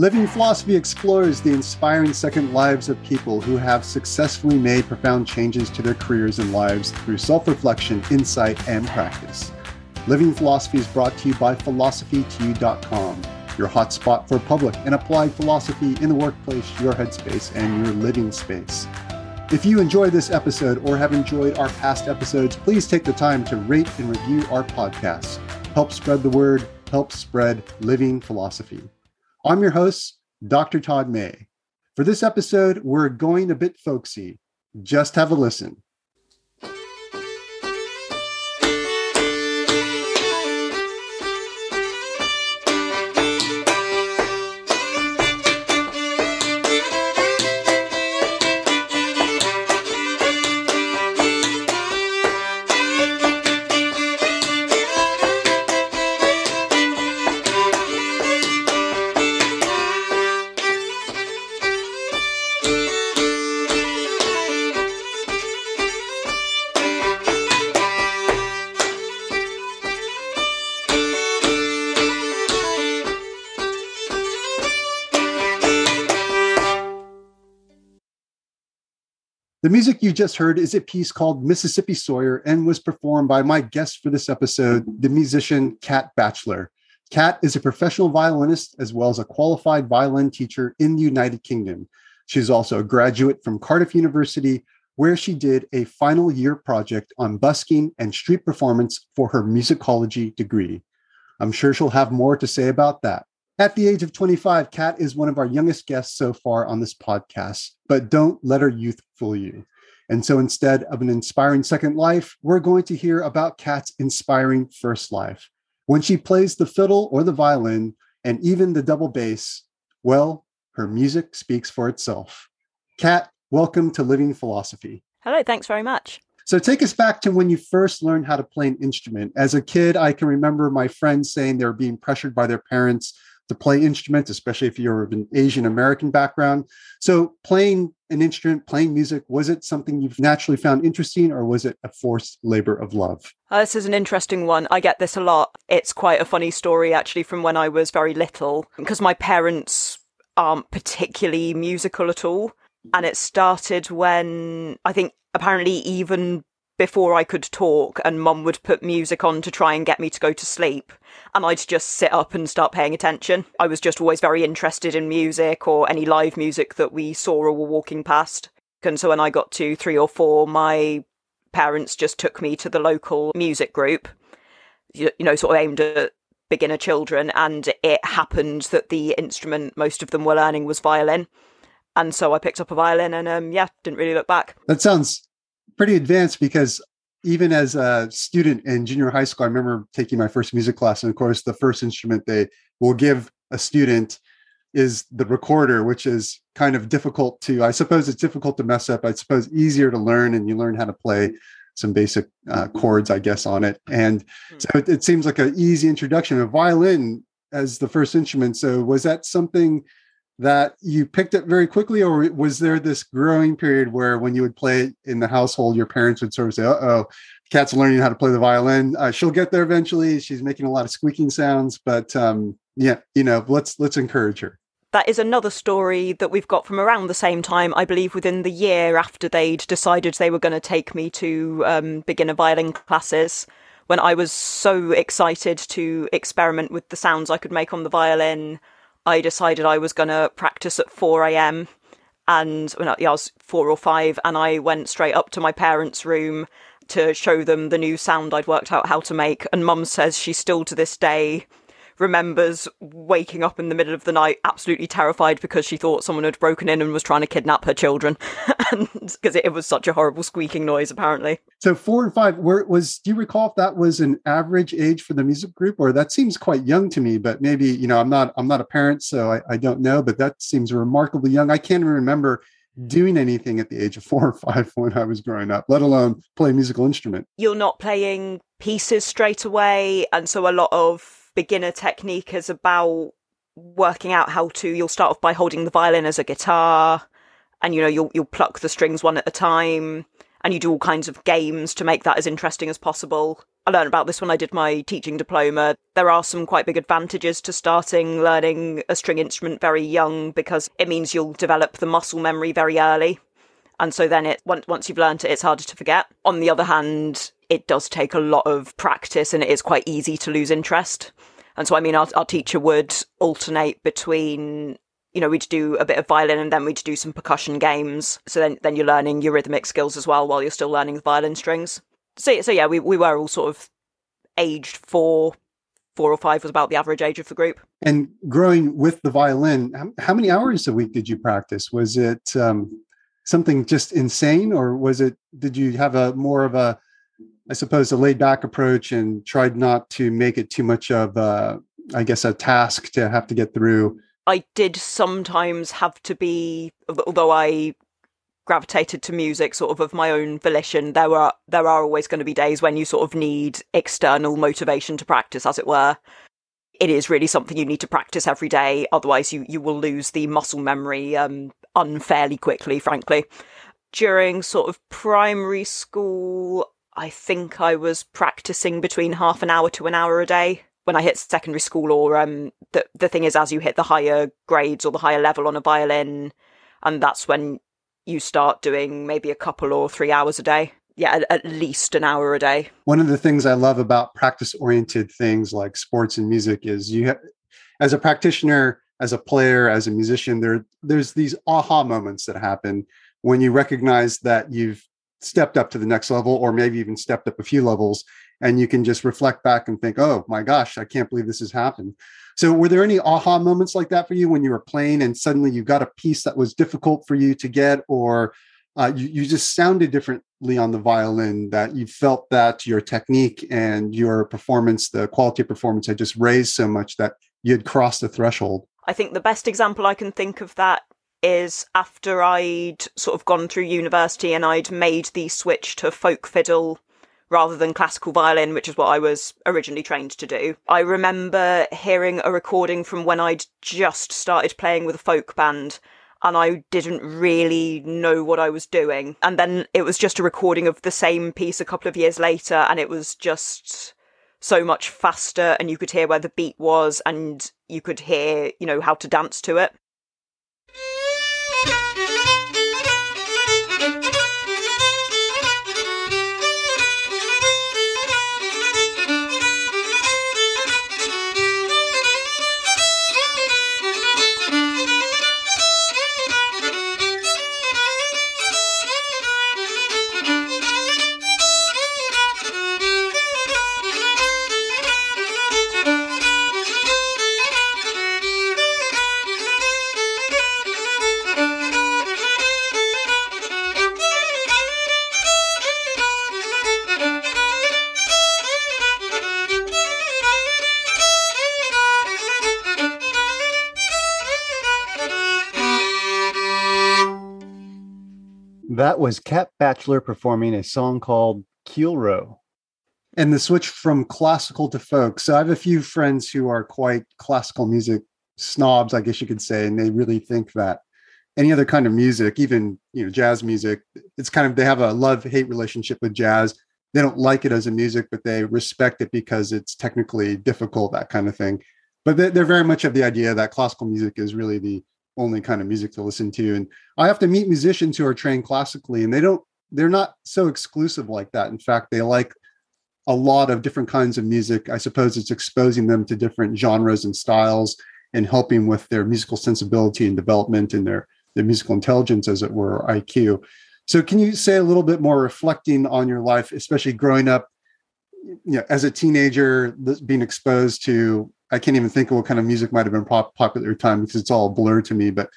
Living Philosophy explores the inspiring second lives of people who have successfully made profound changes to their careers and lives through self-reflection, insight, and practice. Living Philosophy is brought to you by philosophytoyou.com, your hotspot for public and applied philosophy in the workplace, your headspace, and your living space. If you enjoy this episode or have enjoyed our past episodes, please take the time to rate and review our podcast. Help spread the word, help spread Living Philosophy. I'm your host, Dr. Todd May. For this episode, we're going a bit folksy. Just have a listen. The music you just heard is a piece called Mississippi Sawyer and was performed by my guest for this episode, the musician Kat Batchelor. Kat is a professional violinist as well as a qualified violin teacher in the United Kingdom. She's also a graduate from Cardiff University, where she did a final year project on busking and street performance for her musicology degree. I'm sure she'll have more to say about that. At the age of 25, Kat is one of our youngest guests so far on this podcast, but don't let her youth fool you. And so instead of an inspiring second life, we're going to hear about Kat's inspiring first life. When she plays the fiddle or the violin and even the double bass, well, her music speaks for itself. Kat, welcome to Living Philosophy. Hello, thanks very much. So take us back to when you first learned how to play an instrument. As a kid, I can remember my friends saying they were being pressured by their parents to play instruments, especially if you're of an Asian American background. So playing an instrument, playing music, was it something you've naturally found interesting, or was it a forced labor of love? This is an interesting one. I get this a lot. It's quite a funny story, actually, from when I was very little, because my parents aren't particularly musical at all. And it started when, I think, apparently even before I could talk, and mum would put music on to try and get me to go to sleep, and I'd just sit up and start paying attention. I was just always very interested in music or any live music that we saw or were walking past. And so when I got to 3 or 4, my parents just took me to the local music group, you know, sort of aimed at beginner children, and it happened that the instrument most of them were learning was violin. And so I picked up a violin and didn't really look back. That sounds pretty advanced, because even as a student in junior high school, I remember taking my first music class. And of course, the first instrument they will give a student is the recorder, which is kind of difficult to, I suppose it's difficult to mess up. I suppose easier to learn, and you learn how to play some basic chords, I guess, on it. And so it seems like an easy introduction of violin as the first instrument. So was that something that you picked up very quickly, or was there this growing period where when you would play it in the household, your parents would sort of say, uh-oh, Kat's learning how to play the violin. She'll get there eventually. She's making a lot of squeaking sounds, but let's encourage her. That is another story that we've got from around the same time, I believe within the year after they'd decided they were going to take me to beginner violin classes, when I was so excited to experiment with the sounds I could make on the violin. I decided I was going to practice at 4 a.m. and I was 4 or 5, and I went straight up to my parents' room to show them the new sound I'd worked out how to make. And mum says she still to this day remembers waking up in the middle of the night absolutely terrified, because she thought someone had broken in and was trying to kidnap her children, because it was such a horrible squeaking noise, apparently. So 4 and 5, do you recall if that was an average age for the music group? Or that seems quite young to me, but maybe, I'm not a parent, so I don't know, but that seems remarkably young. I can't even remember doing anything at the age of 4 or 5 when I was growing up, let alone play a musical instrument. You're not playing pieces straight away, and so a lot of beginner technique is about working out how to, you'll start off by holding the violin as a guitar, and you'll pluck the strings one at a time, and you do all kinds of games to make that as interesting as possible. I learned about this when I did my teaching diploma. There are some quite big advantages to starting learning a string instrument very young, because it means you'll develop the muscle memory very early. And so then once you've learned it, it's harder to forget. On the other hand, it does take a lot of practice and it is quite easy to lose interest. And so, I mean, our teacher would alternate between, you know, we'd do a bit of violin and then we'd do some percussion games. So then you're learning your rhythmic skills as well while you're still learning the violin strings. So yeah, we were all sort of aged four or five was about the average age of the group. And growing with the violin, how many hours a week did you practice? Was it something just insane, or was it, did you have a more of a, I suppose, a laid back approach and tried not to make it too much of a, I guess, a task to have to get through? I did sometimes have to be, although I gravitated to music sort of my own volition, there are always going to be days when you sort of need external motivation to practice, as it were. It is really something you need to practice every day, otherwise you will lose the muscle memory unfairly quickly, frankly. During sort of primary school, I think I was practicing between half an hour to an hour a day. When I hit secondary school, or the thing is, as you hit the higher grades or the higher level on a violin, and that's when you start doing maybe a couple or 3 hours a day. Yeah, at least an hour a day. One of the things I love about practice-oriented things like sports and music is you have, as a practitioner, as a player, as a musician, there's these aha moments that happen when you recognize that you've stepped up to the next level, or maybe even stepped up a few levels, and you can just reflect back and think, oh my gosh, I can't believe this has happened. So were there any aha moments like that for you when you were playing and suddenly you got a piece that was difficult for you to get, or you just sounded differently on the violin, that you felt that your technique and your performance, the quality of performance, had just raised so much that you had crossed the threshold? I think the best example I can think of that is after I'd sort of gone through university and I'd made the switch to folk fiddle rather than classical violin, which is what I was originally trained to do. I remember hearing a recording from when I'd just started playing with a folk band, and I didn't really know what I was doing. And then it was just a recording of the same piece a couple of years later, and it was just so much faster, and you could hear where the beat was, and you could hear, you know, how to dance to it. That was Kat Batchelor performing a song called Keel Row. And the switch from classical to folk. So I have a few friends who are quite classical music snobs, I guess you could say, and they really think that any other kind of music, even, you know, jazz music, it's kind of, they have a love-hate relationship with jazz. They don't like it as a music, but they respect it because it's technically difficult, that kind of thing. But they're very much of the idea that classical music is really the only kind of music to listen to. And I have to meet musicians who are trained classically, and they're not so exclusive like that. In fact, they like a lot of different kinds of music. I suppose it's exposing them to different genres and styles and helping with their musical sensibility and development and their musical intelligence, as it were, or IQ. So can you say a little bit more, reflecting on your life, especially growing up, you know, as a teenager, being exposed to, I can't even think of what kind of music might have been popular at the time, because it's all blurred to me. But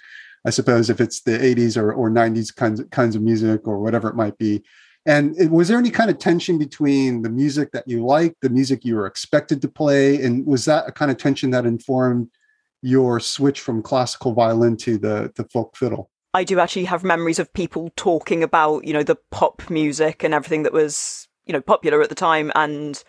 I suppose if it's the 80s or 90s kinds of music or whatever it might be. And was there any kind of tension between the music that you liked, the music you were expected to play? And was that a kind of tension that informed your switch from classical violin to the folk fiddle? I do actually have memories of people talking about, you know, the pop music and everything that was, you know, popular at the time. And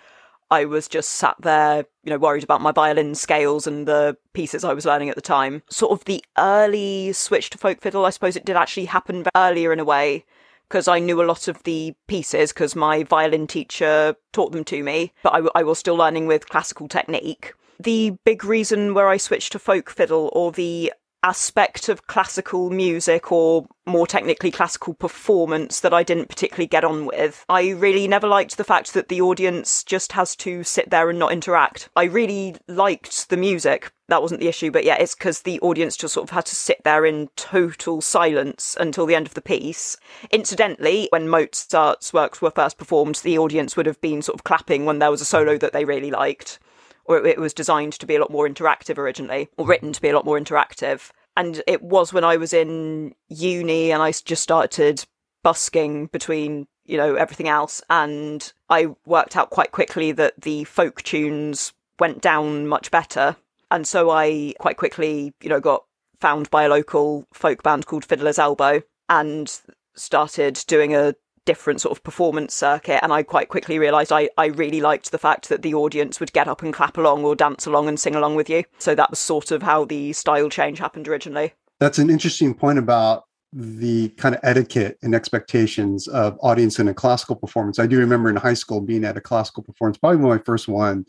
I was just sat there, you know, worried about my violin scales and the pieces I was learning at the time. Sort of the early switch to folk fiddle, I suppose it did actually happen earlier in a way, because I knew a lot of the pieces because my violin teacher taught them to me, but I was still learning with classical technique. The big reason where I switched to folk fiddle, or the aspect of classical music, or more technically classical performance, that I didn't particularly get on with. I really never liked the fact that the audience just has to sit there and not interact. I really liked the music. That wasn't the issue, but yeah, it's because the audience just sort of had to sit there in total silence until the end of the piece. Incidentally, when Mozart's works were first performed, the audience would have been sort of clapping when there was a solo that they really liked. Or it was designed to be a lot more interactive originally, or written to be a lot more interactive. And it was when I was in uni and I just started busking between, you know, everything else. And I worked out quite quickly that the folk tunes went down much better. And so I quite quickly, you know, got found by a local folk band called Fiddler's Elbow and started doing a different sort of performance circuit, and I quite quickly realised I really liked the fact that the audience would get up and clap along or dance along and sing along with you. So that was sort of how the style change happened originally. That's an interesting point about the kind of etiquette and expectations of audience in a classical performance. I do remember in high school being at a classical performance, probably my first one.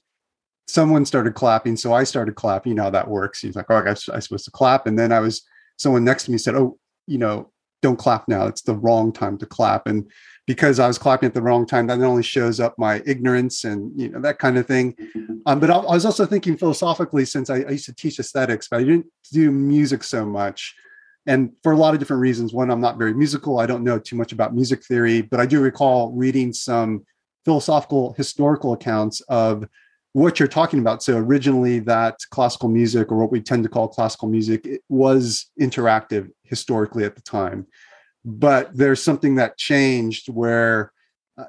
Someone started clapping, so I started clapping. You know how that works. He's like, oh, I'm supposed to clap. And then someone next to me said, oh, you know, don't clap now. It's the wrong time to clap. And because I was clapping at the wrong time, that only shows up my ignorance and, you know, that kind of thing. But I was also thinking philosophically, since I used to teach aesthetics, but I didn't do music so much. And for a lot of different reasons. One, I'm not very musical. I don't know too much about music theory, but I do recall reading some philosophical, historical accounts of what you're talking about. So originally that classical music, or what we tend to call classical music, it was interactive historically at the time. But there's something that changed where,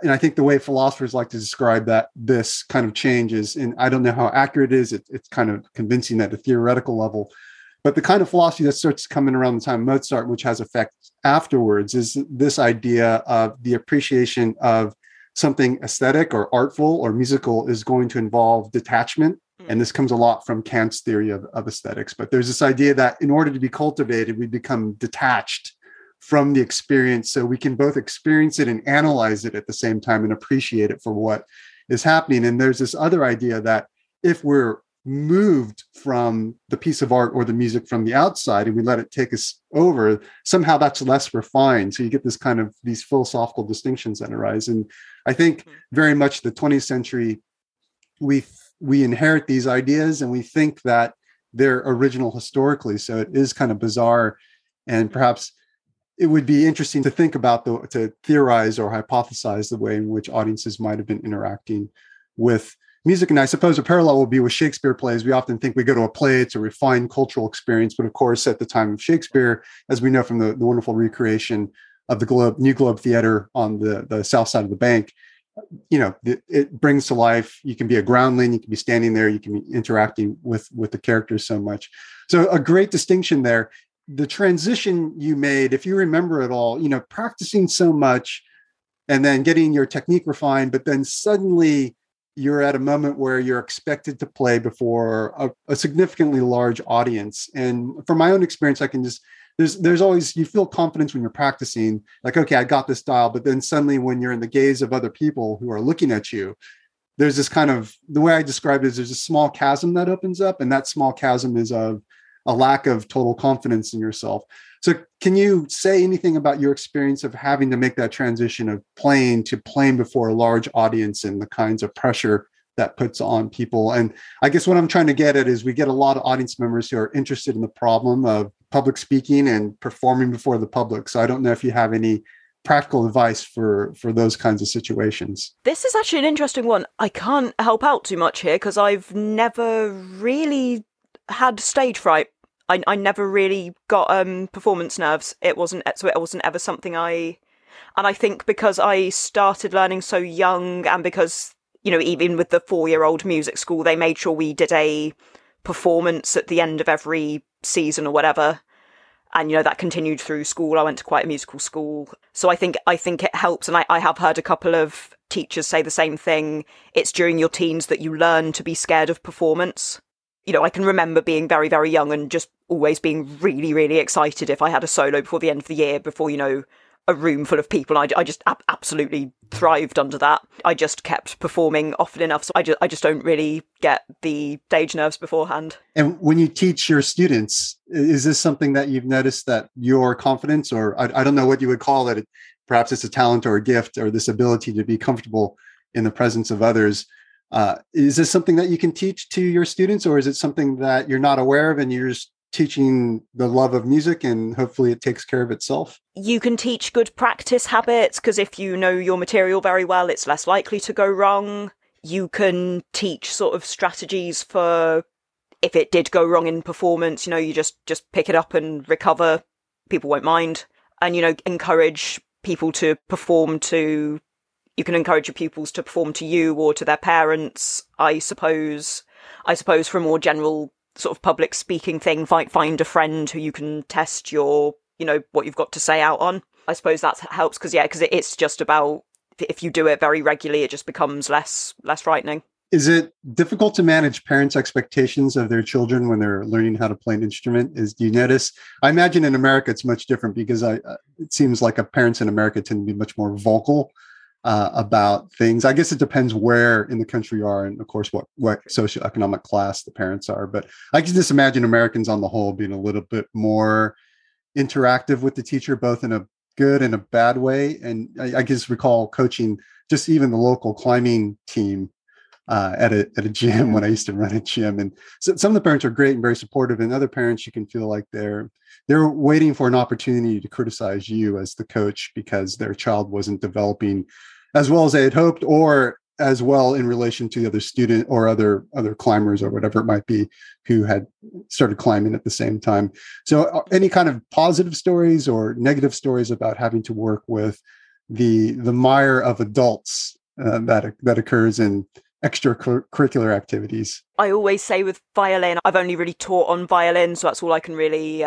and I think the way philosophers like to describe that, this kind of change is, and I don't know how accurate it is, it's kind of convincing at a theoretical level, but the kind of philosophy that starts coming around the time of Mozart, which has effects afterwards, is this idea of the appreciation of something aesthetic or artful or musical is going to involve detachment. And this comes a lot from Kant's theory of aesthetics. But there's this idea that in order to be cultivated, we become detached from the experience. So we can both experience it and analyze it at the same time and appreciate it for what is happening. And there's this other idea that if we're moved from the piece of art or the music from the outside and we let it take us over, somehow that's less refined. So you get this kind of these philosophical distinctions that arise. And I think very much the 20th century, we inherit these ideas and we think that they're original historically. So it is kind of bizarre. And perhaps it would be interesting to think about, to theorize or hypothesize the way in which audiences might have been interacting with music. And I suppose a parallel will be with Shakespeare plays. We often think we go to a play to refine cultural experience. But of course, at the time of Shakespeare, as we know from the wonderful recreation of the New Globe Theatre on the south side of the bank, you know, it brings to life. You can be a groundling, you can be standing there, you can be interacting with the characters so much. So a great distinction there. The transition you made, if you remember it all, you know, practicing so much and then getting your technique refined, but then suddenly you're at a moment where you're expected to play before a significantly large audience. And from my own experience, I can just, there's always, you feel confidence when you're practicing, like, okay, I got this style. But then suddenly when you're in the gaze of other people who are looking at you, there's this kind of, the way I describe it is there's a small chasm that opens up. And that small chasm is of a lack of total confidence in yourself. So can you say anything about your experience of having to make that transition of playing to playing before a large audience and the kinds of pressure that puts on people? And I guess what I'm trying to get at is we get a lot of audience members who are interested in the problem of public speaking and performing before the public. So I don't know if you have any practical advice for those kinds of situations. This is actually an interesting one. I can't help out too much here because I've never really had stage fright. I never really got performance nerves. It wasn't ever something and I think because I started learning so young, and because, you know, even with the 4-year-old music school, they made sure we did a performance at the end of every season or whatever. And, you know, that continued through school. I went to quite a musical school. So I think it helps. And I have heard a couple of teachers say the same thing. It's during your teens that you learn to be scared of performance. You know, I can remember being very, very young and just always being really, really excited if I had a solo before the end of the year, before, you know, a room full of people. I just absolutely thrived under that. I just kept performing often enough. So I just don't really get the stage nerves beforehand. And when you teach your students, is this something that you've noticed that your confidence, or I don't know what you would call it, perhaps it's a talent or a gift or this ability to be comfortable in the presence of others. Is this something that you can teach to your students, or is it something that you're not aware of and you're just teaching the love of music and hopefully it takes care of itself? You can teach good practice habits, because if you know your material very well, it's less likely to go wrong. You can teach sort of strategies for if it did go wrong in performance, you know, you just pick it up and recover. People won't mind. And, you know, encourage people to perform to, you can encourage your pupils to perform to you or to their parents, I suppose. I suppose for a more general sort of public speaking thing, find a friend who you can test your, you know, what you've got to say out on. I suppose that helps, because, yeah, because it's just about, if you do it very regularly, it just becomes less frightening. Is it difficult to manage parents' expectations of their children when they're learning how to play an instrument? Do you notice? I imagine in America it's much different, because it seems like parents in America tend to be much more vocal about things. I guess it depends where in the country you are and, of course, what socioeconomic class the parents are. But I can just imagine Americans on the whole being a little bit more interactive with the teacher, both in a good and a bad way. And I just recall coaching just even the local climbing team at a gym when I used to run a gym. And so some of the parents are great and very supportive, and other parents you can feel like they're waiting for an opportunity to criticize you as the coach because their child wasn't developing as well as they had hoped, or as well in relation to the other student or other climbers or whatever it might be who had started climbing at the same time. So any kind of positive stories or negative stories about having to work with the mire of adults that occurs in extracurricular activities? I always say with violin, I've only really taught on violin, so that's all I can really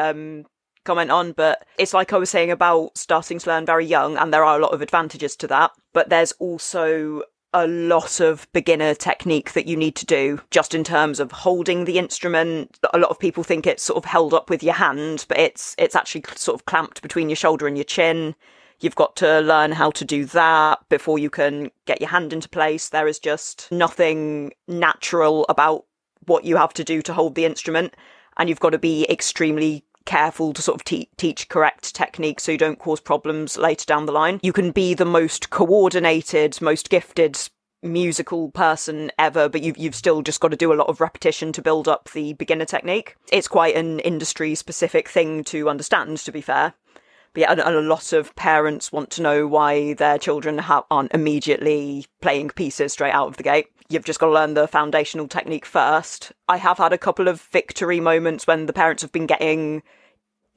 comment on. But it's like I was saying about starting to learn very young, and there are a lot of advantages to that. But there's also a lot of beginner technique that you need to do just in terms of holding the instrument. A lot of people think it's sort of held up with your hand, but it's actually sort of clamped between your shoulder and your chin. You've got to learn how to do that before you can get your hand into place. There is just nothing natural about what you have to do to hold the instrument. And you've got to be extremely careful to sort of teach correct technique so you don't cause problems later down the line. You can be the most coordinated, most gifted musical person ever, but you've still just got to do a lot of repetition to build up the beginner technique. It's quite an industry-specific thing to understand, to be fair. Yeah, and a lot of parents want to know why their children aren't immediately playing pieces straight out of the gate. You've just got to learn the foundational technique first. I have had a couple of victory moments when the parents have been getting,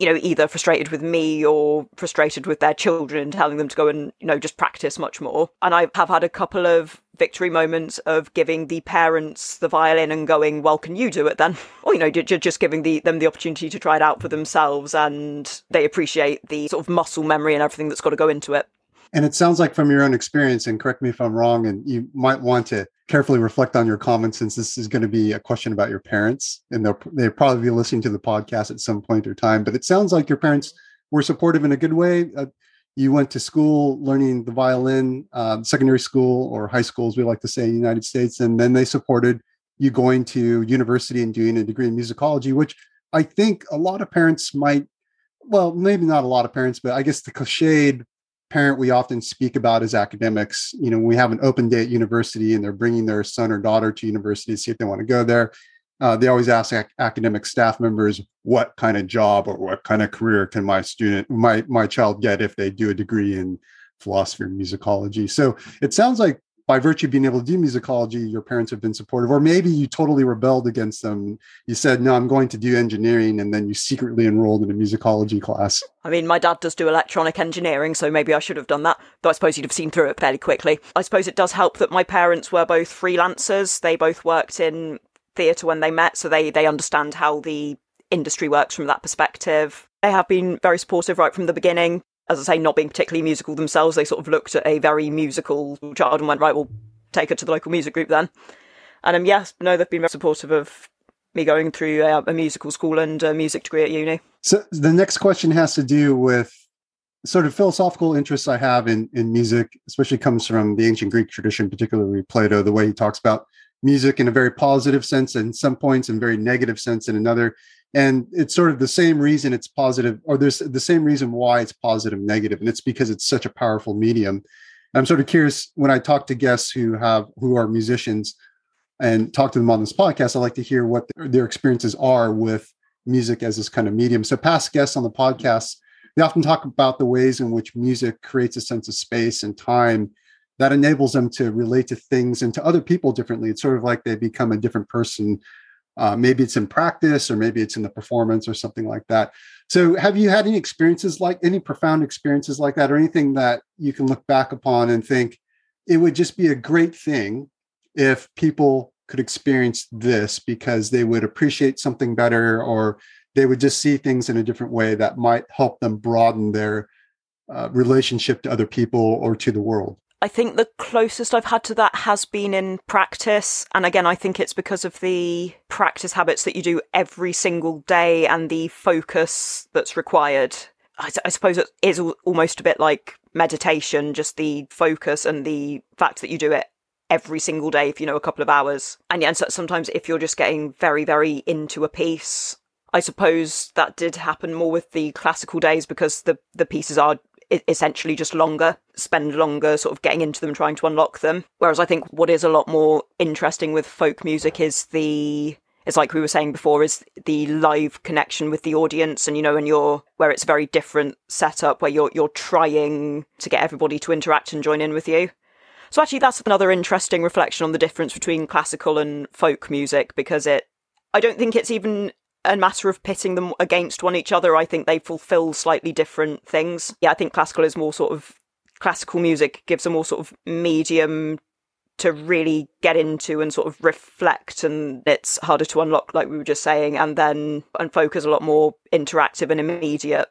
you know, either frustrated with me or frustrated with their children, telling them to go and, you know, just practice much more. And I have had a couple of victory moments of giving the parents the violin and going, well, can you do it then? Or, you know, just giving them the opportunity to try it out for themselves, and they appreciate the sort of muscle memory and everything that's got to go into it. And it sounds like from your own experience, and correct me if I'm wrong, and you might want to carefully reflect on your comments, since this is going to be a question about your parents, and they'll probably be listening to the podcast at some point or time. But it sounds like your parents were supportive in a good way. You went to school learning the violin, secondary school or high school, as we like to say in the United States, and then they supported you going to university and doing a degree in musicology, which I think a lot of parents might, well, maybe not a lot of parents, but I guess the cliched parent we often speak about as academics. You know, we have an open day at university and they're bringing their son or daughter to university to see if they want to go there. They always ask academic staff members, what kind of job or what kind of career can my child get if they do a degree in philosophy or musicology? So it sounds like by virtue of being able to do musicology, your parents have been supportive, or maybe you totally rebelled against them. You said, no, I'm going to do engineering, and then you secretly enrolled in a musicology class. I mean, my dad does do electronic engineering, so maybe I should have done that, though I suppose you'd have seen through it fairly quickly. I suppose it does help that my parents were both freelancers. They both worked in theatre when they met, so they understand how the industry works from that perspective. They have been very supportive right from the beginning. As I say, not being particularly musical themselves, they sort of looked at a very musical child and went, right, we'll take her to the local music group then. And they've been very supportive of me going through a musical school and a music degree at uni. So the next question has to do with sort of philosophical interests I have in music, especially comes from the ancient Greek tradition, particularly Plato, the way he talks about music in a very positive sense in some points and very negative sense in another. And it's sort of the same reason it's positive, or there's the same reason why it's positive and negative. And it's because it's such a powerful medium. And I'm sort of curious, when I talk to guests who are musicians and talk to them on this podcast, I like to hear what their experiences are with music as this kind of medium. So past guests on the podcast, they often talk about the ways in which music creates a sense of space and time that enables them to relate to things and to other people differently. It's sort of like they become a different person. Maybe it's in practice, or maybe it's in the performance or something like that. So have you had any experiences like, any profound experiences like that, or anything that you can look back upon and think it would just be a great thing if people could experience this because they would appreciate something better, or they would just see things in a different way that might help them broaden their relationship to other people or to the world? I think the closest I've had to that has been in practice. And again, I think it's because of the practice habits that you do every single day and the focus that's required. I suppose it is almost a bit like meditation, just the focus and the fact that you do it every single day for, a couple of hours. And yeah, and so sometimes if you're just getting very, very into a piece, I suppose that did happen more with the classical days because the pieces are essentially just longer, spend longer sort of getting into them, trying to unlock them. Whereas I think what is a lot more interesting with folk music is it's like we were saying before, is the live connection with the audience. And, when where it's a very different setup where you're trying to get everybody to interact and join in with you. So actually that's another interesting reflection on the difference between classical and folk music, because I don't think it's even a matter of pitting them against one another. I think they fulfill slightly different things. Yeah, I think classical music gives a more sort of medium to really get into and sort of reflect, and it's harder to unlock, like we were just saying, and folk is a lot more interactive and immediate.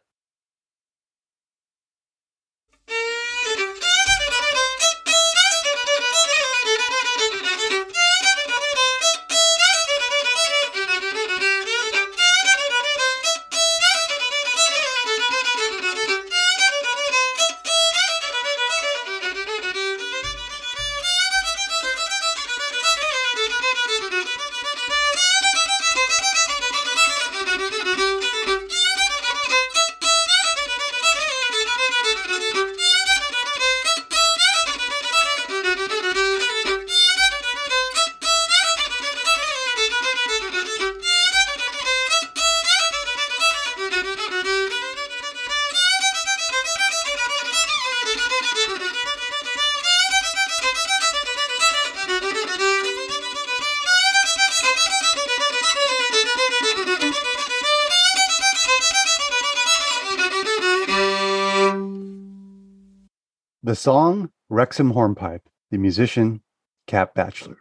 The song, Wrexham Hornpipe, the musician, Kat Batchelor.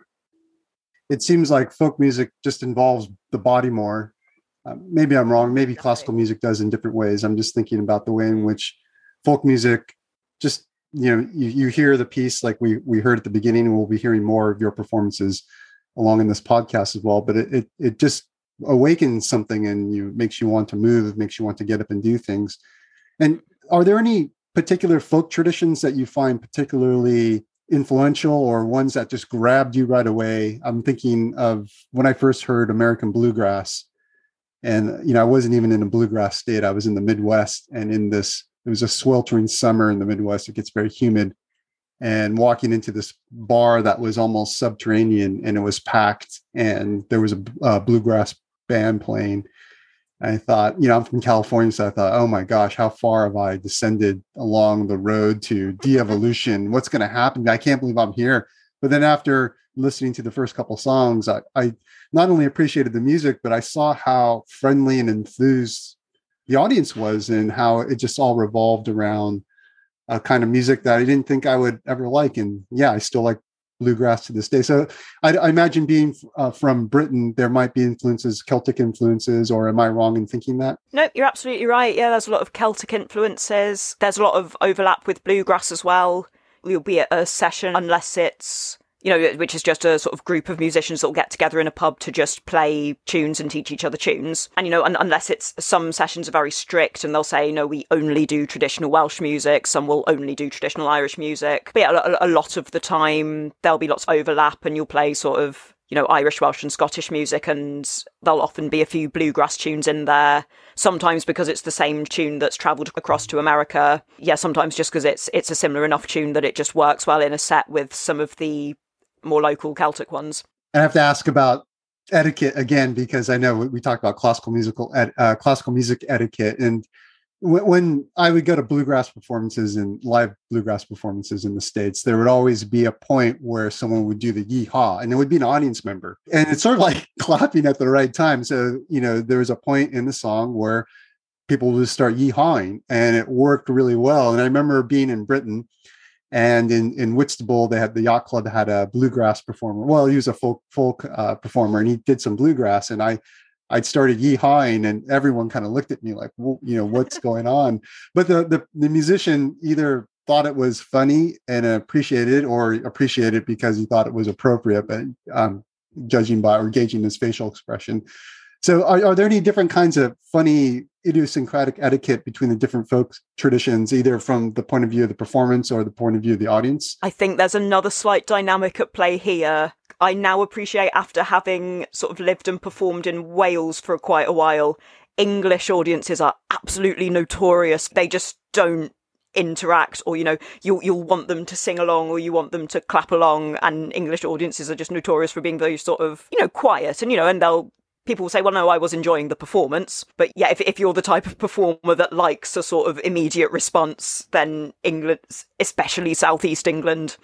It seems like folk music just involves the body more. Maybe I'm wrong. Maybe classical music does in different ways. I'm just thinking about the way in which folk music just, you hear the piece like we heard at the beginning, and we'll be hearing more of your performances along in this podcast as well. But it just awakens something in you, makes you want to move, makes you want to get up and do things. And are there any particular folk traditions that you find particularly influential, or ones that just grabbed you right away? I'm thinking of when I first heard American bluegrass, and I wasn't even in a bluegrass state. I was in the Midwest, and it was a sweltering summer in the Midwest. It gets very humid, and walking into this bar that was almost subterranean, and it was packed, and there was a bluegrass band playing. I thought, I'm from California, so I thought, oh my gosh, how far have I descended along the road to de-evolution? What's going to happen? I can't believe I'm here. But then after listening to the first couple songs, I not only appreciated the music, but I saw how friendly and enthused the audience was, and how it just all revolved around a kind of music that I didn't think I would ever like. And yeah, I still like bluegrass to this day. So I imagine being from Britain, there might be influences, Celtic influences, or am I wrong in thinking that? No, you're absolutely right. Yeah, there's a lot of Celtic influences. There's a lot of overlap with bluegrass as well. You'll be at a session, unless it's you know, which is just a sort of group of musicians that will get together in a pub to just play tunes and teach each other tunes. And, you know, unless it's, some sessions are very strict and they'll say, no, we only do traditional Welsh music, some will only do traditional Irish music. But yeah, a lot of the time there'll be lots of overlap and you'll play sort of, you know, Irish, Welsh and Scottish music, and there'll often be a few bluegrass tunes in there, sometimes because it's the same tune that's travelled across to America. Yeah, sometimes just because it's a similar enough tune that it just works well in a set with some of the more local Celtic ones. I have to ask about etiquette again, because I know we talked about classical music etiquette. And when I would go to bluegrass performances and live bluegrass performances in the States, there would always be a point where someone would do the yee-haw, and it would be an audience member. And it's sort of like clapping at the right time. So, you know, there was a point in the song where people would start yee-hawing, and it worked really well. And I remember being in Britain, and in Whitstable, they had the yacht club had a bluegrass performer. Well, he was a folk performer, and he did some bluegrass. And I'd started yee-hawing, and everyone kind of looked at me like, well, you know, what's going on? But the musician either thought it was funny and appreciated it, or appreciated it because he thought it was appropriate, but judging by or gauging his facial expression. So are there any different kinds of funny idiosyncratic etiquette between the different folk traditions, either from the point of view of the performance or the point of view of the audience? I think there's another slight dynamic at play here. I now appreciate, after having sort of lived and performed in Wales for quite a while, English audiences are absolutely notorious. They just don't interact, or, you know, you'll want them to sing along or you want them to clap along. And English audiences are just notorious for being very sort of, you know, quiet, and, you know, and they'll people will say, well, no, I was enjoying the performance. But yeah, if you're the type of performer that likes a sort of immediate response, then England, especially Southeast England,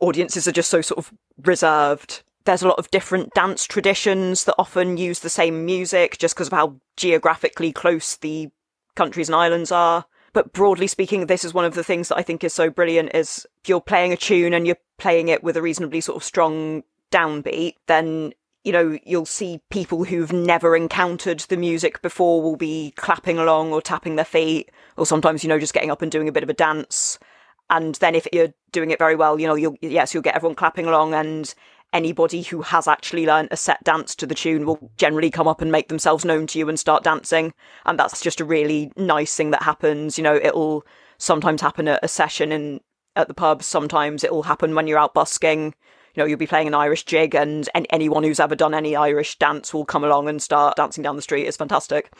audiences are just so sort of reserved. There's a lot of different dance traditions that often use the same music just because of how geographically close the countries and islands are. But broadly speaking, this is one of the things that I think is so brilliant, is if you're playing a tune and you're playing it with a reasonably sort of strong downbeat, then, you know, you'll see people who've never encountered the music before will be clapping along or tapping their feet, or sometimes, you know, just getting up and doing a bit of a dance. And then if you're doing it very well, you know, you'll get everyone clapping along, and anybody who has actually learned a set dance to the tune will generally come up and make themselves known to you and start dancing. And that's just a really nice thing that happens. You know, it'll sometimes happen at a session at the pub. Sometimes it'll happen when you're out busking. You know, you'll be playing an Irish jig, and anyone who's ever done any Irish dance will come along and start dancing down the street. It's fantastic.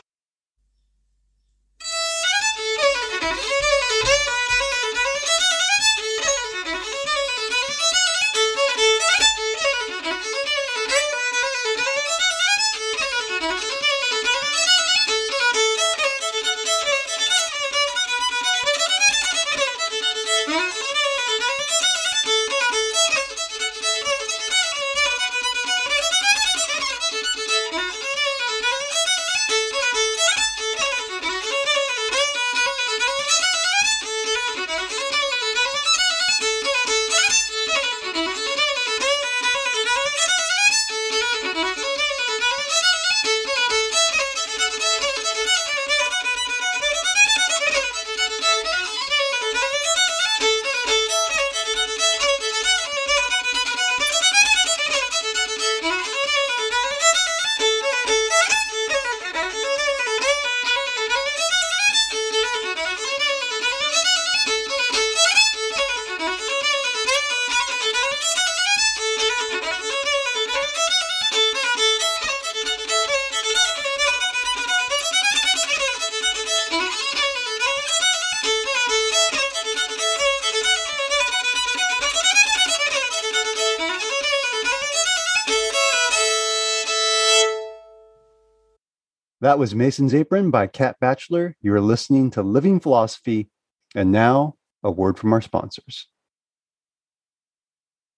That was Mason's Apron by Kat Batchelor. You are listening to Living Philosophy. And now, a word from our sponsors.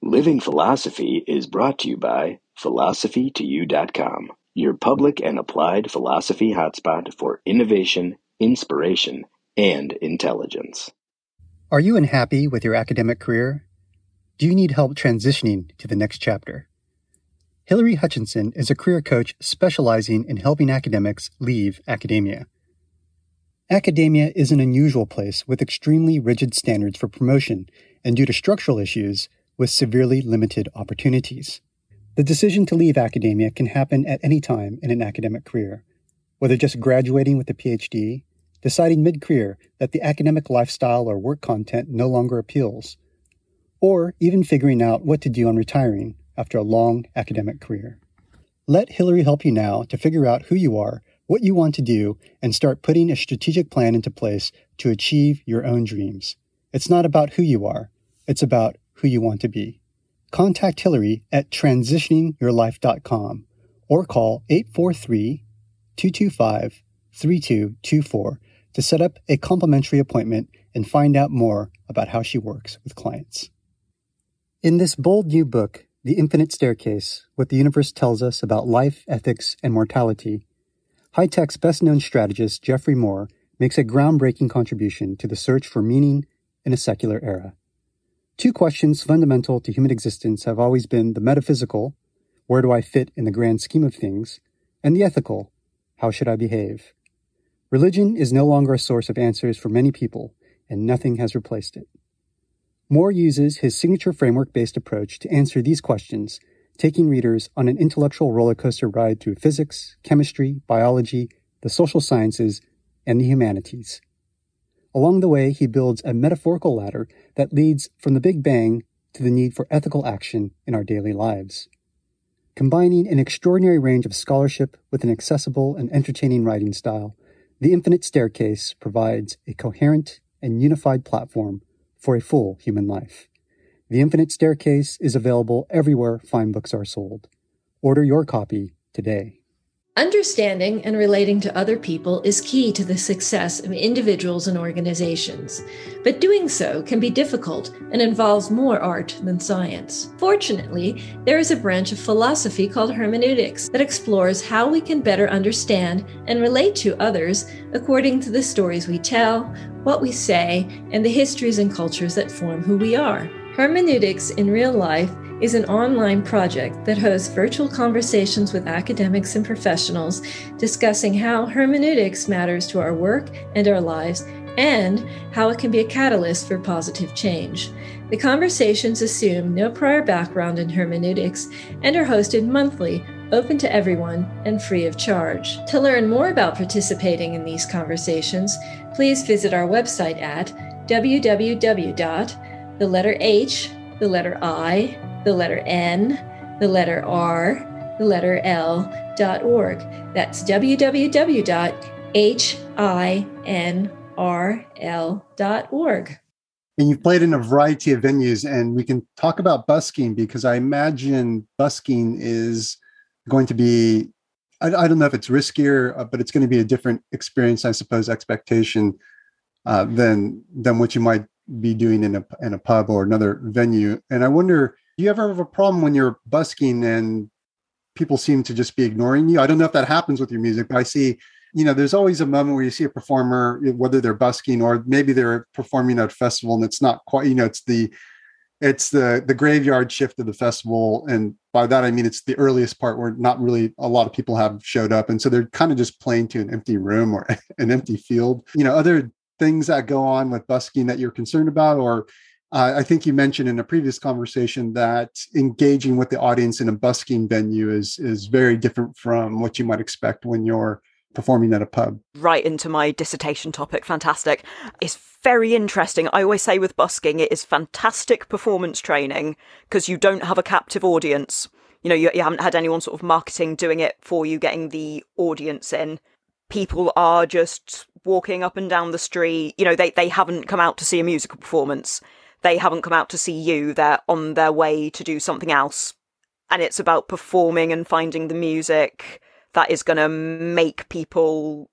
Living Philosophy is brought to you by philosophytoyou.com, your public and applied philosophy hotspot for innovation, inspiration, and intelligence. Are you unhappy with your academic career? Do you need help transitioning to the next chapter? Hilary Hutchinson is a career coach specializing in helping academics leave academia. Academia is an unusual place with extremely rigid standards for promotion, and due to structural issues, with severely limited opportunities. The decision to leave academia can happen at any time in an academic career, whether just graduating with a PhD, deciding mid-career that the academic lifestyle or work content no longer appeals, or even figuring out what to do on retiring after a long academic career. Let Hilary help you now to figure out who you are, what you want to do, and start putting a strategic plan into place to achieve your own dreams. It's not about who you are, it's about who you want to be. Contact Hilary at transitioningyourlife.com or call 843-225-3224 to set up a complimentary appointment and find out more about how she works with clients. In this bold new book, The Infinite Staircase, What the Universe Tells Us About Life, Ethics, and Mortality, high-tech's best-known strategist Geoffrey Moore makes a groundbreaking contribution to the search for meaning in a secular era. Two questions fundamental to human existence have always been the metaphysical, where do I fit in the grand scheme of things, and the ethical, how should I behave? Religion is no longer a source of answers for many people, and nothing has replaced it. Moore uses his signature framework-based approach to answer these questions, taking readers on an intellectual rollercoaster ride through physics, chemistry, biology, the social sciences, and the humanities. Along the way, he builds a metaphorical ladder that leads from the Big Bang to the need for ethical action in our daily lives. Combining an extraordinary range of scholarship with an accessible and entertaining writing style, The Infinite Staircase provides a coherent and unified platform for a full human life. The Infinite Staircase is available everywhere fine books are sold. Order your copy today. Understanding and relating to other people is key to the success of individuals and organizations, but doing so can be difficult and involves more art than science. Fortunately, there is a branch of philosophy called hermeneutics that explores how we can better understand and relate to others according to the stories we tell, what we say, and the histories and cultures that form who we are. Hermeneutics in Real Life is an online project that hosts virtual conversations with academics and professionals discussing how hermeneutics matters to our work and our lives, and how it can be a catalyst for positive change. The conversations assume no prior background in hermeneutics and are hosted monthly, open to everyone, and free of charge. To learn more about participating in these conversations, please visit our website at www.hinrl.org. That's www.hinrl.org. And you've played in a variety of venues, and we can talk about busking, because I imagine busking is going to be, I don't know if it's riskier, but it's going to be a different experience, I suppose, expectation than what you might be doing in a pub or another venue. And I wonder, do you ever have a problem when you're busking and people seem to just be ignoring you? I don't know if that happens with your music, but I see, there's always a moment where you see a performer, whether they're busking or maybe they're performing at a festival and it's not quite, it's the graveyard shift of the festival. And by that, I mean, it's the earliest part where not really a lot of people have showed up. And so they're kind of just playing to an empty room or an empty field, other things that go on with busking that you're concerned about, or I think you mentioned in a previous conversation that engaging with the audience in a busking venue is very different from what you might expect when you're performing at a pub. Right into my dissertation topic. Fantastic. It's very interesting. I always say with busking, it is fantastic performance training because you don't have a captive audience. You haven't had anyone sort of marketing doing it for you, getting the audience in. People are just walking up and down the street. They haven't come out to see a musical performance. They haven't come out to see you. They're on their way to do something else. And it's about performing and finding the music that is going to make people,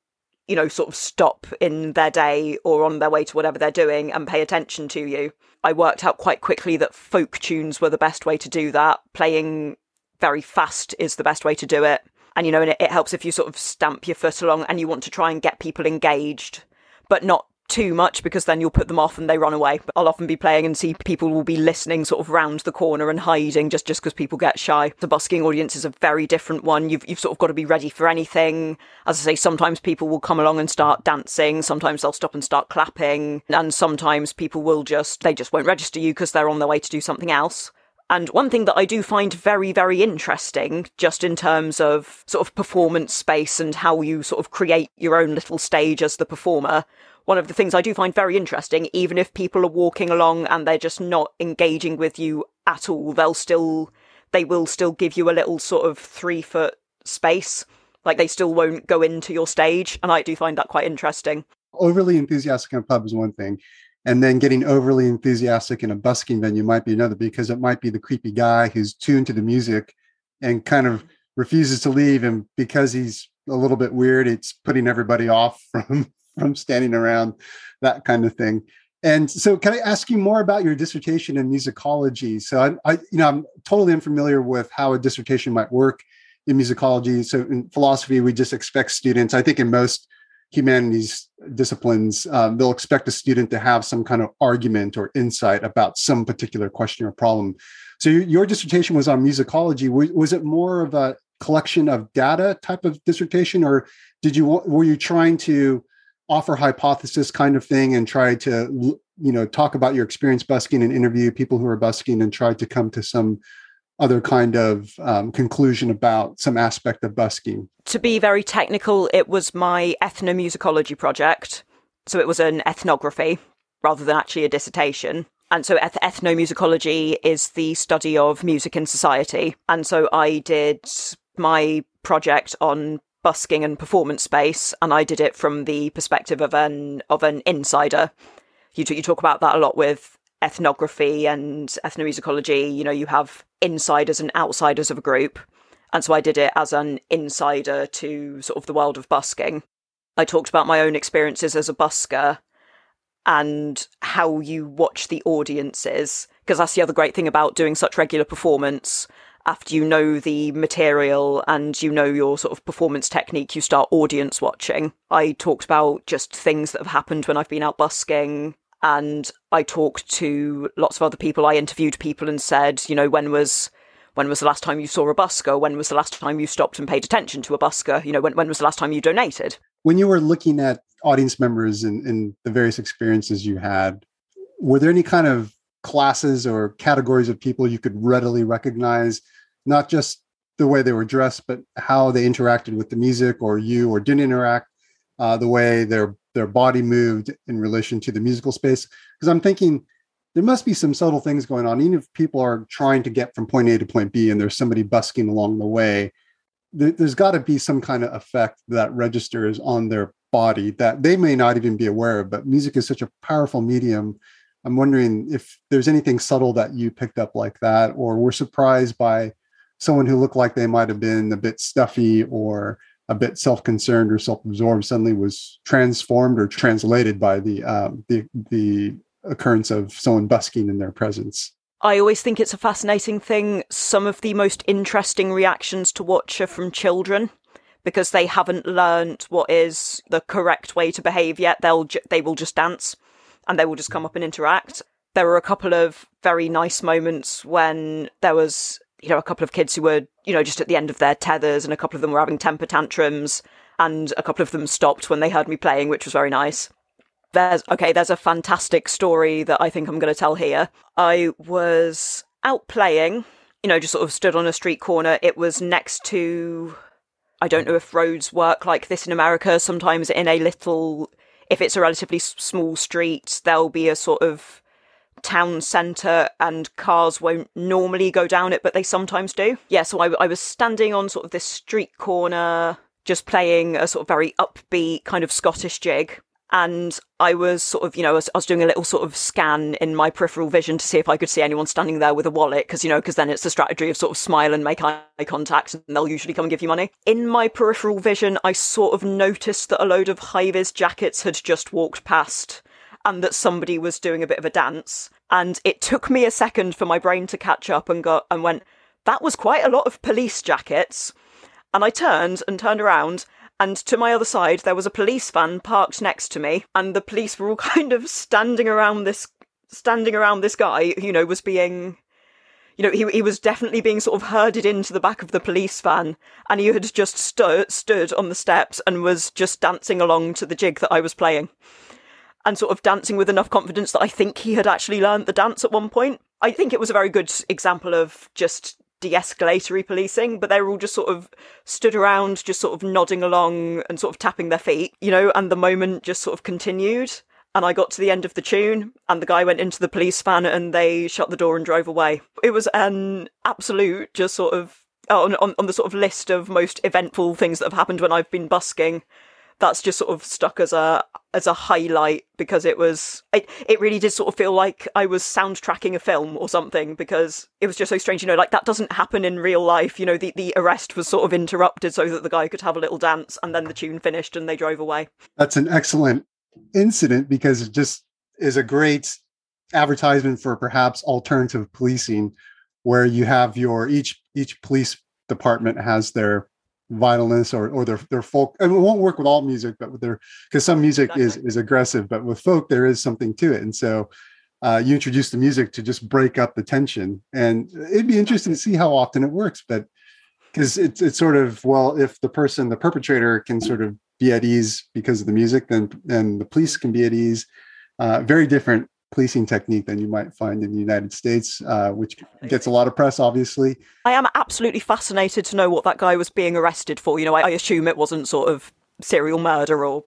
sort of stop in their day or on their way to whatever they're doing and pay attention to you. I worked out quite quickly that folk tunes were the best way to do that. Playing very fast is the best way to do it. And, and it helps if you sort of stamp your foot along and you want to try and get people engaged, but not too much, because then you'll put them off and they run away. But I'll often be playing and see people will be listening sort of round the corner and hiding just because people get shy. The busking audience is a very different one. You've sort of got to be ready for anything. As I say, sometimes people will come along and start dancing. Sometimes they'll stop and start clapping. And sometimes people will they just won't register you because they're on their way to do something else. And one thing that I do find very, very interesting, just in terms of sort of performance space and how you sort of create your own little stage as the performer, one of the things I do find very interesting, even if people are walking along and they're just not engaging with you at all, they will still give you a little sort of 3-foot space. Like, they still won't go into your stage. And I do find that quite interesting. Overly enthusiastic in a pub is one thing. And then getting overly enthusiastic in a busking venue might be another, because it might be the creepy guy who's tuned to the music and kind of refuses to leave. And because he's a little bit weird, it's putting everybody off from standing around, that kind of thing. And so can I ask you more about your dissertation in musicology? So I'm totally unfamiliar with how a dissertation might work in musicology. So in philosophy, we just expect students, I think in most humanities disciplines, they'll expect a student to have some kind of argument or insight about some particular question or problem. So your dissertation was on musicology. Was it more of a collection of data type of dissertation, or were you trying to offer hypothesis kind of thing and try to, talk about your experience busking and interview people who are busking and try to come to some other kind of conclusion about some aspect of busking? To be very technical, it was my ethnomusicology project. So it was an ethnography rather than actually a dissertation. And so ethnomusicology is the study of music in society. And so I did my project on busking and performance space, and I did it from the perspective of an insider. You talk about that a lot with ethnography and ethnomusicology. You have insiders and outsiders of a group, and so I did it as an insider to sort of the world of busking. I talked about my own experiences as a busker and how you watch the audiences, because that's the other great thing about doing such regular performance. After you know the material and you know your sort of performance technique, you start audience watching. I talked about just things that have happened when I've been out busking. And I talked to lots of other people. I interviewed people and said, when was the last time you saw a busker? When was the last time you stopped and paid attention to a busker? When was the last time you donated? When you were looking at audience members and the various experiences you had, were there any kind of classes or categories of people you could readily recognize, not just the way they were dressed, but how they interacted with the music, or you, or didn't interact, the way their body moved in relation to the musical space? Because I'm thinking there must be some subtle things going on. Even if people are trying to get from point A to point B and there's somebody busking along the way, there's got to be some kind of effect that registers on their body that they may not even be aware of, but music is such a powerful medium. I'm wondering if there's anything subtle that you picked up like that, or were surprised by someone who looked like they might have been a bit stuffy or a bit self-concerned or self-absorbed suddenly was transformed or translated by the occurrence of someone busking in their presence. I always think it's a fascinating thing. Some of the most interesting reactions to watch are from children, because they haven't learned what is the correct way to behave yet. They will just dance, and they will just come up and interact. There were a couple of very nice moments when there was a couple of kids who were, just at the end of their tethers, and a couple of them were having temper tantrums, and a couple of them stopped when they heard me playing, which was very nice. There's a fantastic story that I think I'm going to tell here. I was out playing, just sort of stood on a street corner. It was next to, I don't know if roads work like this in America. Sometimes if it's a relatively small street, there'll be a sort of town centre, and cars won't normally go down it, but they sometimes do. Yeah, so I was standing on sort of this street corner, just playing a sort of very upbeat kind of Scottish jig. And I was sort of, I was doing a little sort of scan in my peripheral vision to see if I could see anyone standing there with a wallet, because then it's the strategy of sort of smile and make eye contact, and they'll usually come and give you money. In my peripheral vision, I sort of noticed that a load of high-vis jackets had just walked past, and that somebody was doing a bit of a dance. And it took me a second for my brain to catch up and went, that was quite a lot of police jackets. And I turned around, and to my other side, there was a police van parked next to me, and the police were all kind of standing around this guy, was being, he was definitely being sort of herded into the back of the police van, and he had just stood on the steps and was just dancing along to the jig that I was playing. And sort of dancing with enough confidence that I think he had actually learned the dance at one point. I think it was a very good example of just de-escalatory policing, but they were all just sort of stood around, just sort of nodding along and sort of tapping their feet, you know, and the moment just sort of continued. And I got to the end of the tune and the guy went into the police van and they shut the door and drove away. It was an absolute just sort of on the sort of list of most eventful things that have happened when I've been busking. That's just sort of stuck as a highlight, because it was it really did sort of feel like I was soundtracking a film or something, because it was just so strange, you know, like that doesn't happen in real life. You know, the arrest was sort of interrupted so that the guy could have a little dance, and then the tune finished and they drove away. That's an excellent incident, because it just is a great advertisement for perhaps alternative policing, where you have your each police department has their violence or their folk. I mean, it won't work with all music, but with their, because some music is aggressive, but with folk there is something to it. And so you introduce the music to just break up the tension, and it'd be interesting to see how often it works. But because it's sort of, well, if the perpetrator can sort of be at ease because of the music, then the police can be at ease. Very different policing technique than you might find in the United States, which gets a lot of press, obviously. I am absolutely fascinated to know what that guy was being arrested for. You know, I assume it wasn't sort of serial murder or...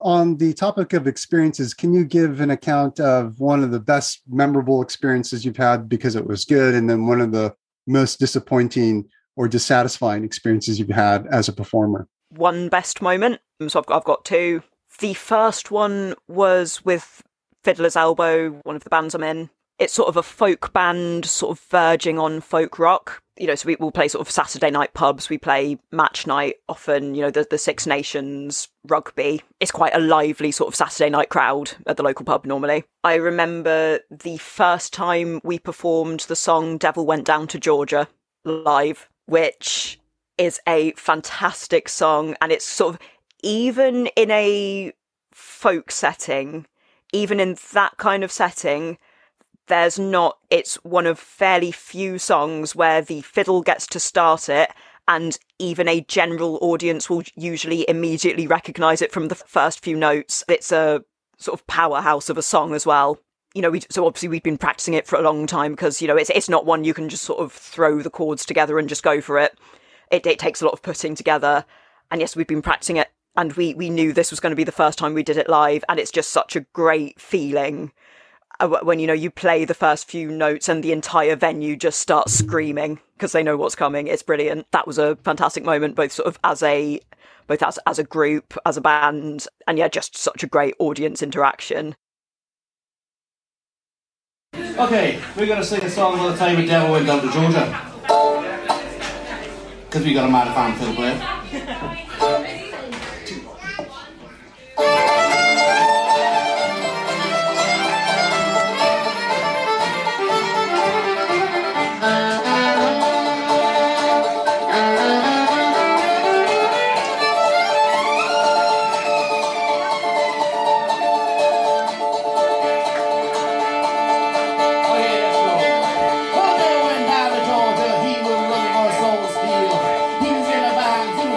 On the topic of experiences, can you give an account of one of the best memorable experiences you've had because it was good, and then one of the most disappointing or dissatisfying experiences you've had as a performer? One best moment. So I've got two. The first one was with Fiddler's Elbow, one of the bands I'm in. It's sort of a folk band, sort of verging on folk rock. You know, so we'll play sort of Saturday night pubs. We play match night often, you know, the Six Nations, rugby. It's quite a lively sort of Saturday night crowd at the local pub normally. I remember the first time we performed the song Devil Went Down to Georgia live, which is a fantastic song. And it's sort of, even in a folk setting, even in that kind of setting, it's one of fairly few songs where the fiddle gets to start it and even a general audience will usually immediately recognise it from the first few notes. It's a sort of powerhouse of a song as well. You know, so obviously we'd been practising it for a long time, because, you know, it's not one you can just sort of throw the chords together and just go for it. It takes a lot of putting together. And yes, we've been practising it, and we knew this was going to be the first time we did it live. And it's just such a great feeling when, you know, you play the first few notes and the entire venue just starts screaming because they know what's coming. It's brilliant. That was a fantastic moment, both sort of as a group, as a band. And yeah, just such a great audience interaction. Okay, we're going to sing a song all the time with Devil Went Down to Georgia. Because we got a mad fan fiddle player. He was in a band, he was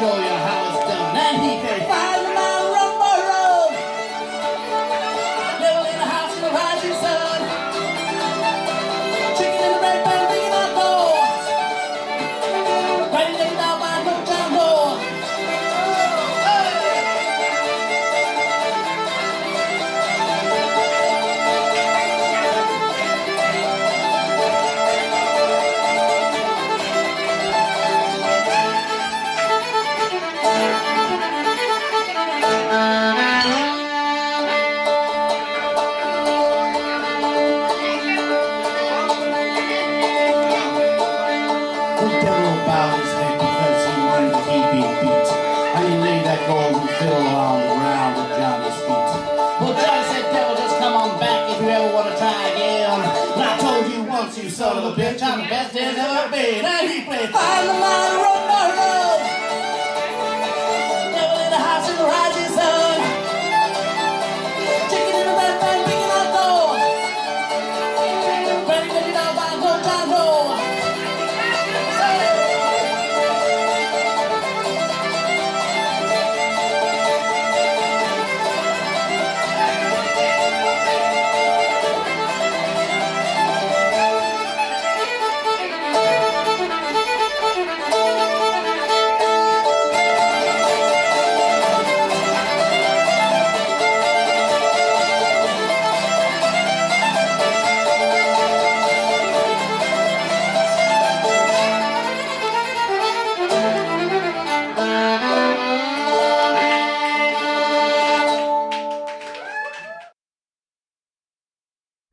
blow your house down, and he can find the man run by road. Devil in the house in the rising sun, chicken in the bread pan, big in that door, ready to down by the down door. You son of a bitch, I'm the best there's ever been. And he played find the line, run by road. Devil in the house in the rising sun, chicken in the bread pan, pig in that door, ready to get out by the down door.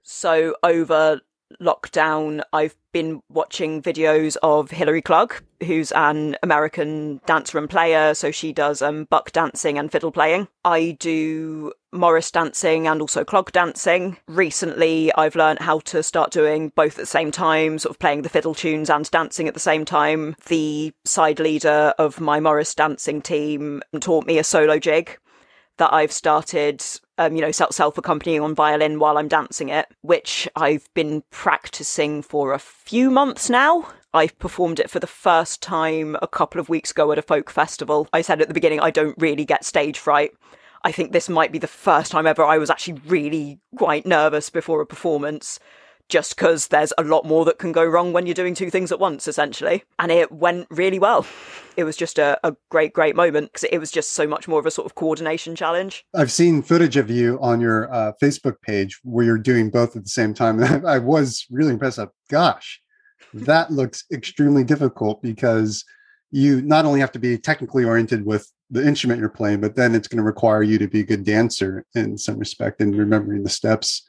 So over lockdown, I've been watching videos of Hilary Klug, who's an American dancer and player. So she does buck dancing and fiddle playing. I do Morris dancing and also clog dancing. Recently, I've learned how to start doing both at the same time, sort of playing the fiddle tunes and dancing at the same time. The side leader of my Morris dancing team taught me a solo jig that I've started self-accompanying on violin while I'm dancing it, which I've been practicing for a few months now. I performed it for the first time a couple of weeks ago at a folk festival. I said at the beginning, I don't really get stage fright. I think this might be the first time ever I was actually really quite nervous before a performance, just because there's a lot more that can go wrong when you're doing two things at once, essentially. And it went really well. It was just a great, great moment, because it was just so much more of a sort of coordination challenge. I've seen footage of you on your Facebook page where you're doing both at the same time. And I was really impressed. Gosh, that looks extremely difficult, because you not only have to be technically oriented with the instrument you're playing, but then it's going to require you to be a good dancer in some respect and remembering the steps,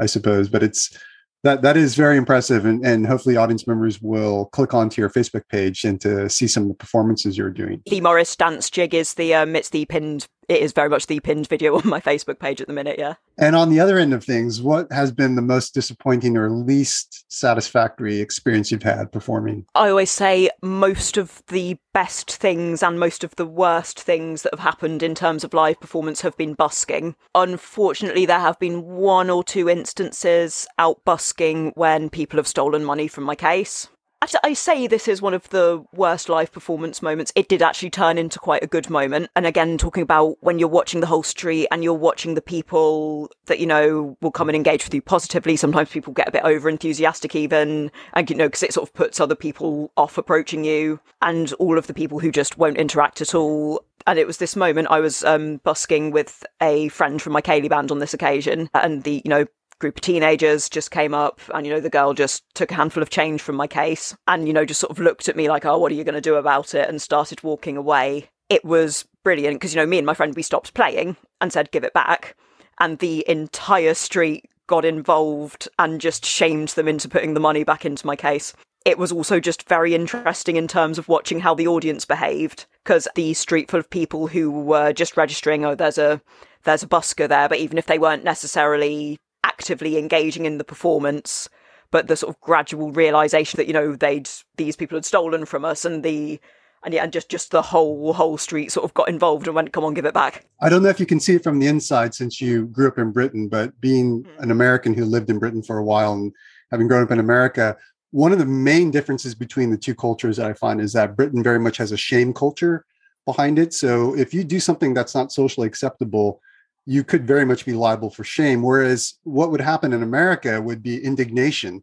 I suppose. But it's... That is very impressive, and hopefully audience members will click onto your Facebook page and to see some of the performances you're doing. The Morris dance jig is it is very much the pinned video on my Facebook page at the minute, yeah. And on the other end of things, what has been the most disappointing or least satisfactory experience you've had performing? I always say most of the best things and most of the worst things that have happened in terms of live performance have been busking. Unfortunately, there have been one or two instances out busking when people have stolen money from my case. I say this is one of the worst live performance moments. It did actually turn into quite a good moment. And again, talking about when you're watching the whole street and you're watching the people that, you know, will come and engage with you positively. Sometimes people get a bit over enthusiastic even, and, you know, because it sort of puts other people off approaching you, and all of the people who just won't interact at all. And it was this moment I was busking with a friend from my Cayley band on this occasion, and the, you know, group of teenagers just came up, and, you know, the girl just took a handful of change from my case and, you know, just sort of looked at me like, oh, what are you going to do about it? And started walking away. It was brilliant because, you know, me and my friend, we stopped playing and said, give it back. And the entire street got involved and just shamed them into putting the money back into my case. It was also just very interesting in terms of watching how the audience behaved, because the street full of people who were just registering, oh, there's a busker there. But even if they weren't necessarily actively engaging in the performance, but the sort of gradual realization that, you know, these people had stolen from us, and just the whole street sort of got involved and went, come on, give it back. I don't know if you can see it from the inside since you grew up in Britain, but being an American who lived in Britain for a while and having grown up in America, one of the main differences between the two cultures that I find is that Britain very much has a shame culture, behind it. So if you do something that's not socially acceptable, you could very much be liable for shame. Whereas what would happen in America would be indignation.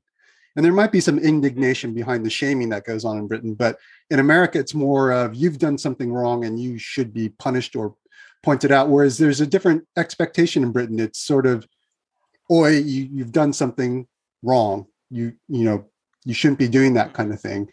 And there might be some indignation behind the shaming that goes on in Britain, but in America, it's more of you've done something wrong and you should be punished or pointed out. Whereas there's a different expectation in Britain. It's sort of, oi, you've done something wrong. You shouldn't be doing that kind of thing.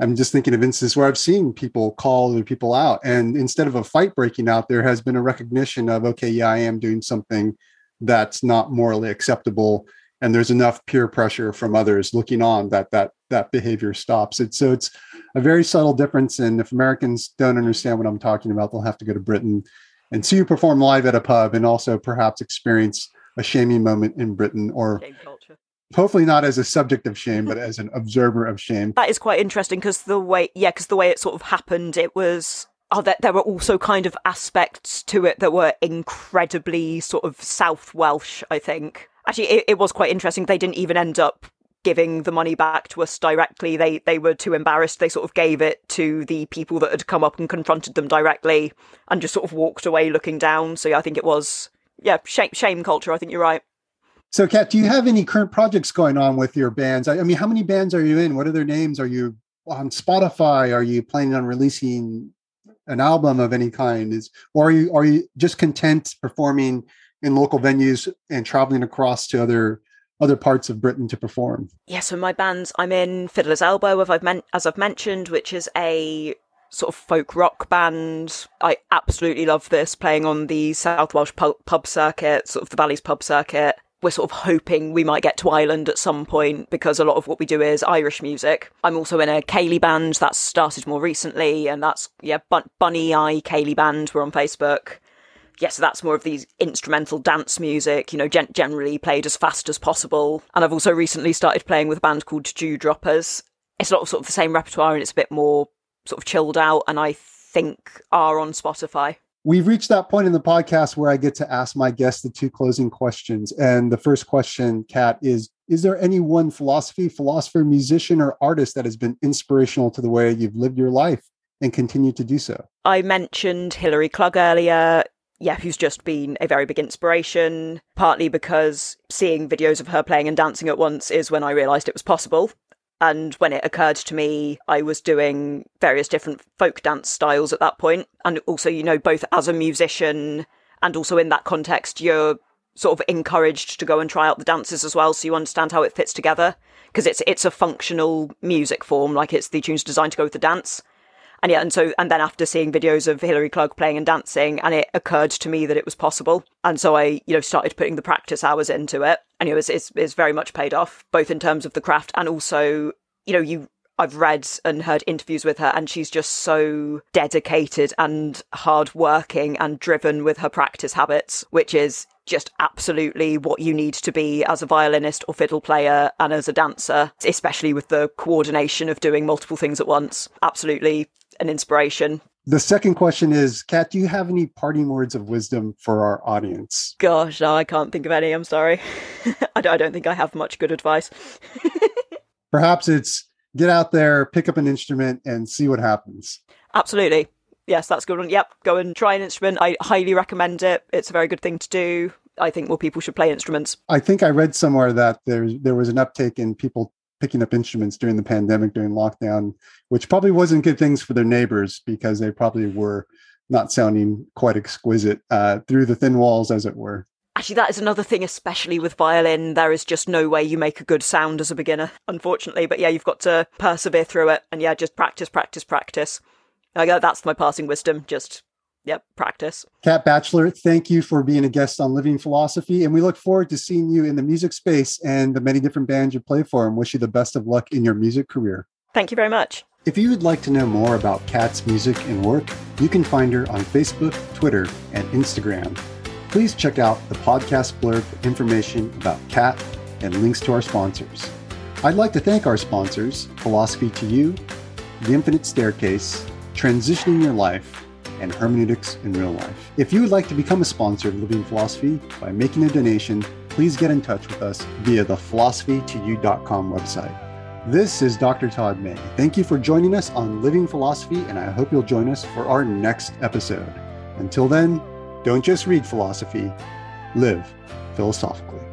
I'm just thinking of instances where I've seen people call other people out, and instead of a fight breaking out, there has been a recognition of, okay, yeah, I am doing something that's not morally acceptable. And there's enough peer pressure from others looking on that behavior stops it. So it's a very subtle difference. And if Americans don't understand what I'm talking about, they'll have to go to Britain and see you perform live at a pub and also perhaps experience a shaming moment in Britain, or shame culture. Hopefully not as a subject of shame, but as an observer of shame. That is quite interesting because the way it sort of happened, it was... Oh, there were also kind of aspects to it that were incredibly sort of South Welsh, I think. Actually, it was quite interesting. They didn't even end up giving the money back to us directly. They were too embarrassed. They sort of gave it to the people that had come up and confronted them directly and just sort of walked away looking down. So yeah, I think it was, shame culture. I think you're right. So, Kat, do you have any current projects going on with your bands? I mean, how many bands are you in? What are their names? Are you on Spotify? Are you planning on releasing an album of any kind, or are you just content performing in local venues and traveling across to other parts of Britain to perform? Yeah, so my bands, I'm in Fiddler's Elbow, as I've mentioned, which is a sort of folk rock band. I absolutely love this, playing on the South Welsh pub circuit, sort of the Valley's pub circuit. We're sort of hoping we might get to Ireland at some point because a lot of what we do is Irish music. I'm also in a Cayley band that's started more recently, and that's, Bunny Eye Cayley band. We're on Facebook. Yeah, so that's more of these instrumental dance music, generally played as fast as possible. And I've also recently started playing with a band called Dewdroppers. It's a lot of sort of the same repertoire, and it's a bit more sort of chilled out, and I think are on Spotify. We've reached that point in the podcast where I get to ask my guests the two closing questions. And the first question, Kat, is there any one philosopher, musician, or artist that has been inspirational to the way you've lived your life and continue to do so? I mentioned Hilary Klug earlier, who's just been a very big inspiration, partly because seeing videos of her playing and dancing at once is when I realised it was possible. And when it occurred to me, I was doing various different folk dance styles at that point. And also, both as a musician and also in that context, you're sort of encouraged to go and try out the dances as well. So you understand how it fits together, because it's a functional music form. Like, it's the tunes designed to go with the dance. And then after seeing videos of Hilary Klug playing and dancing, and it occurred to me that it was possible. And so I, started putting the practice hours into it. And it's very much paid off, both in terms of the craft and also, I've read and heard interviews with her, and she's just so dedicated and hardworking and driven with her practice habits, which is just absolutely what you need to be as a violinist or fiddle player and as a dancer, especially with the coordination of doing multiple things at once. Absolutely an inspiration. The second question is, Kat, do you have any parting words of wisdom for our audience? Gosh, no, I can't think of any. I'm sorry. I don't think I have much good advice. Perhaps it's get out there, pick up an instrument and see what happens. Absolutely. Yes, that's a good one. Yep. Go and try an instrument. I highly recommend it. It's a very good thing to do. I think more people should play instruments. I think I read somewhere that there was an uptake in people picking up instruments during the pandemic, during lockdown, which probably wasn't good things for their neighbors because they probably were not sounding quite exquisite through the thin walls, as it were. Actually, that is another thing, especially with violin. There is just no way you make a good sound as a beginner, unfortunately. But yeah, you've got to persevere through it. And yeah, just practice. That's my passing wisdom. Just, practice. Kat Batchelor, thank you for being a guest on Living Philosophy. And we look forward to seeing you in the music space and the many different bands you play for, and wish you the best of luck in your music career. Thank you very much. If you would like to know more about Kat's music and work, you can find her on Facebook, Twitter, and Instagram. Please check out the podcast blurb for information about Kat and links to our sponsors. I'd like to thank our sponsors, Philosophy to You, The Infinite Staircase, Transitioning Your Life, and Hermeneutics in Real Life. If you would like to become a sponsor of Living Philosophy by making a donation, please get in touch with us via the philosophytoyou.com website. This is Dr. Todd May. Thank you for joining us on Living Philosophy, and I hope you'll join us for our next episode. Until then, don't just read philosophy, live philosophically.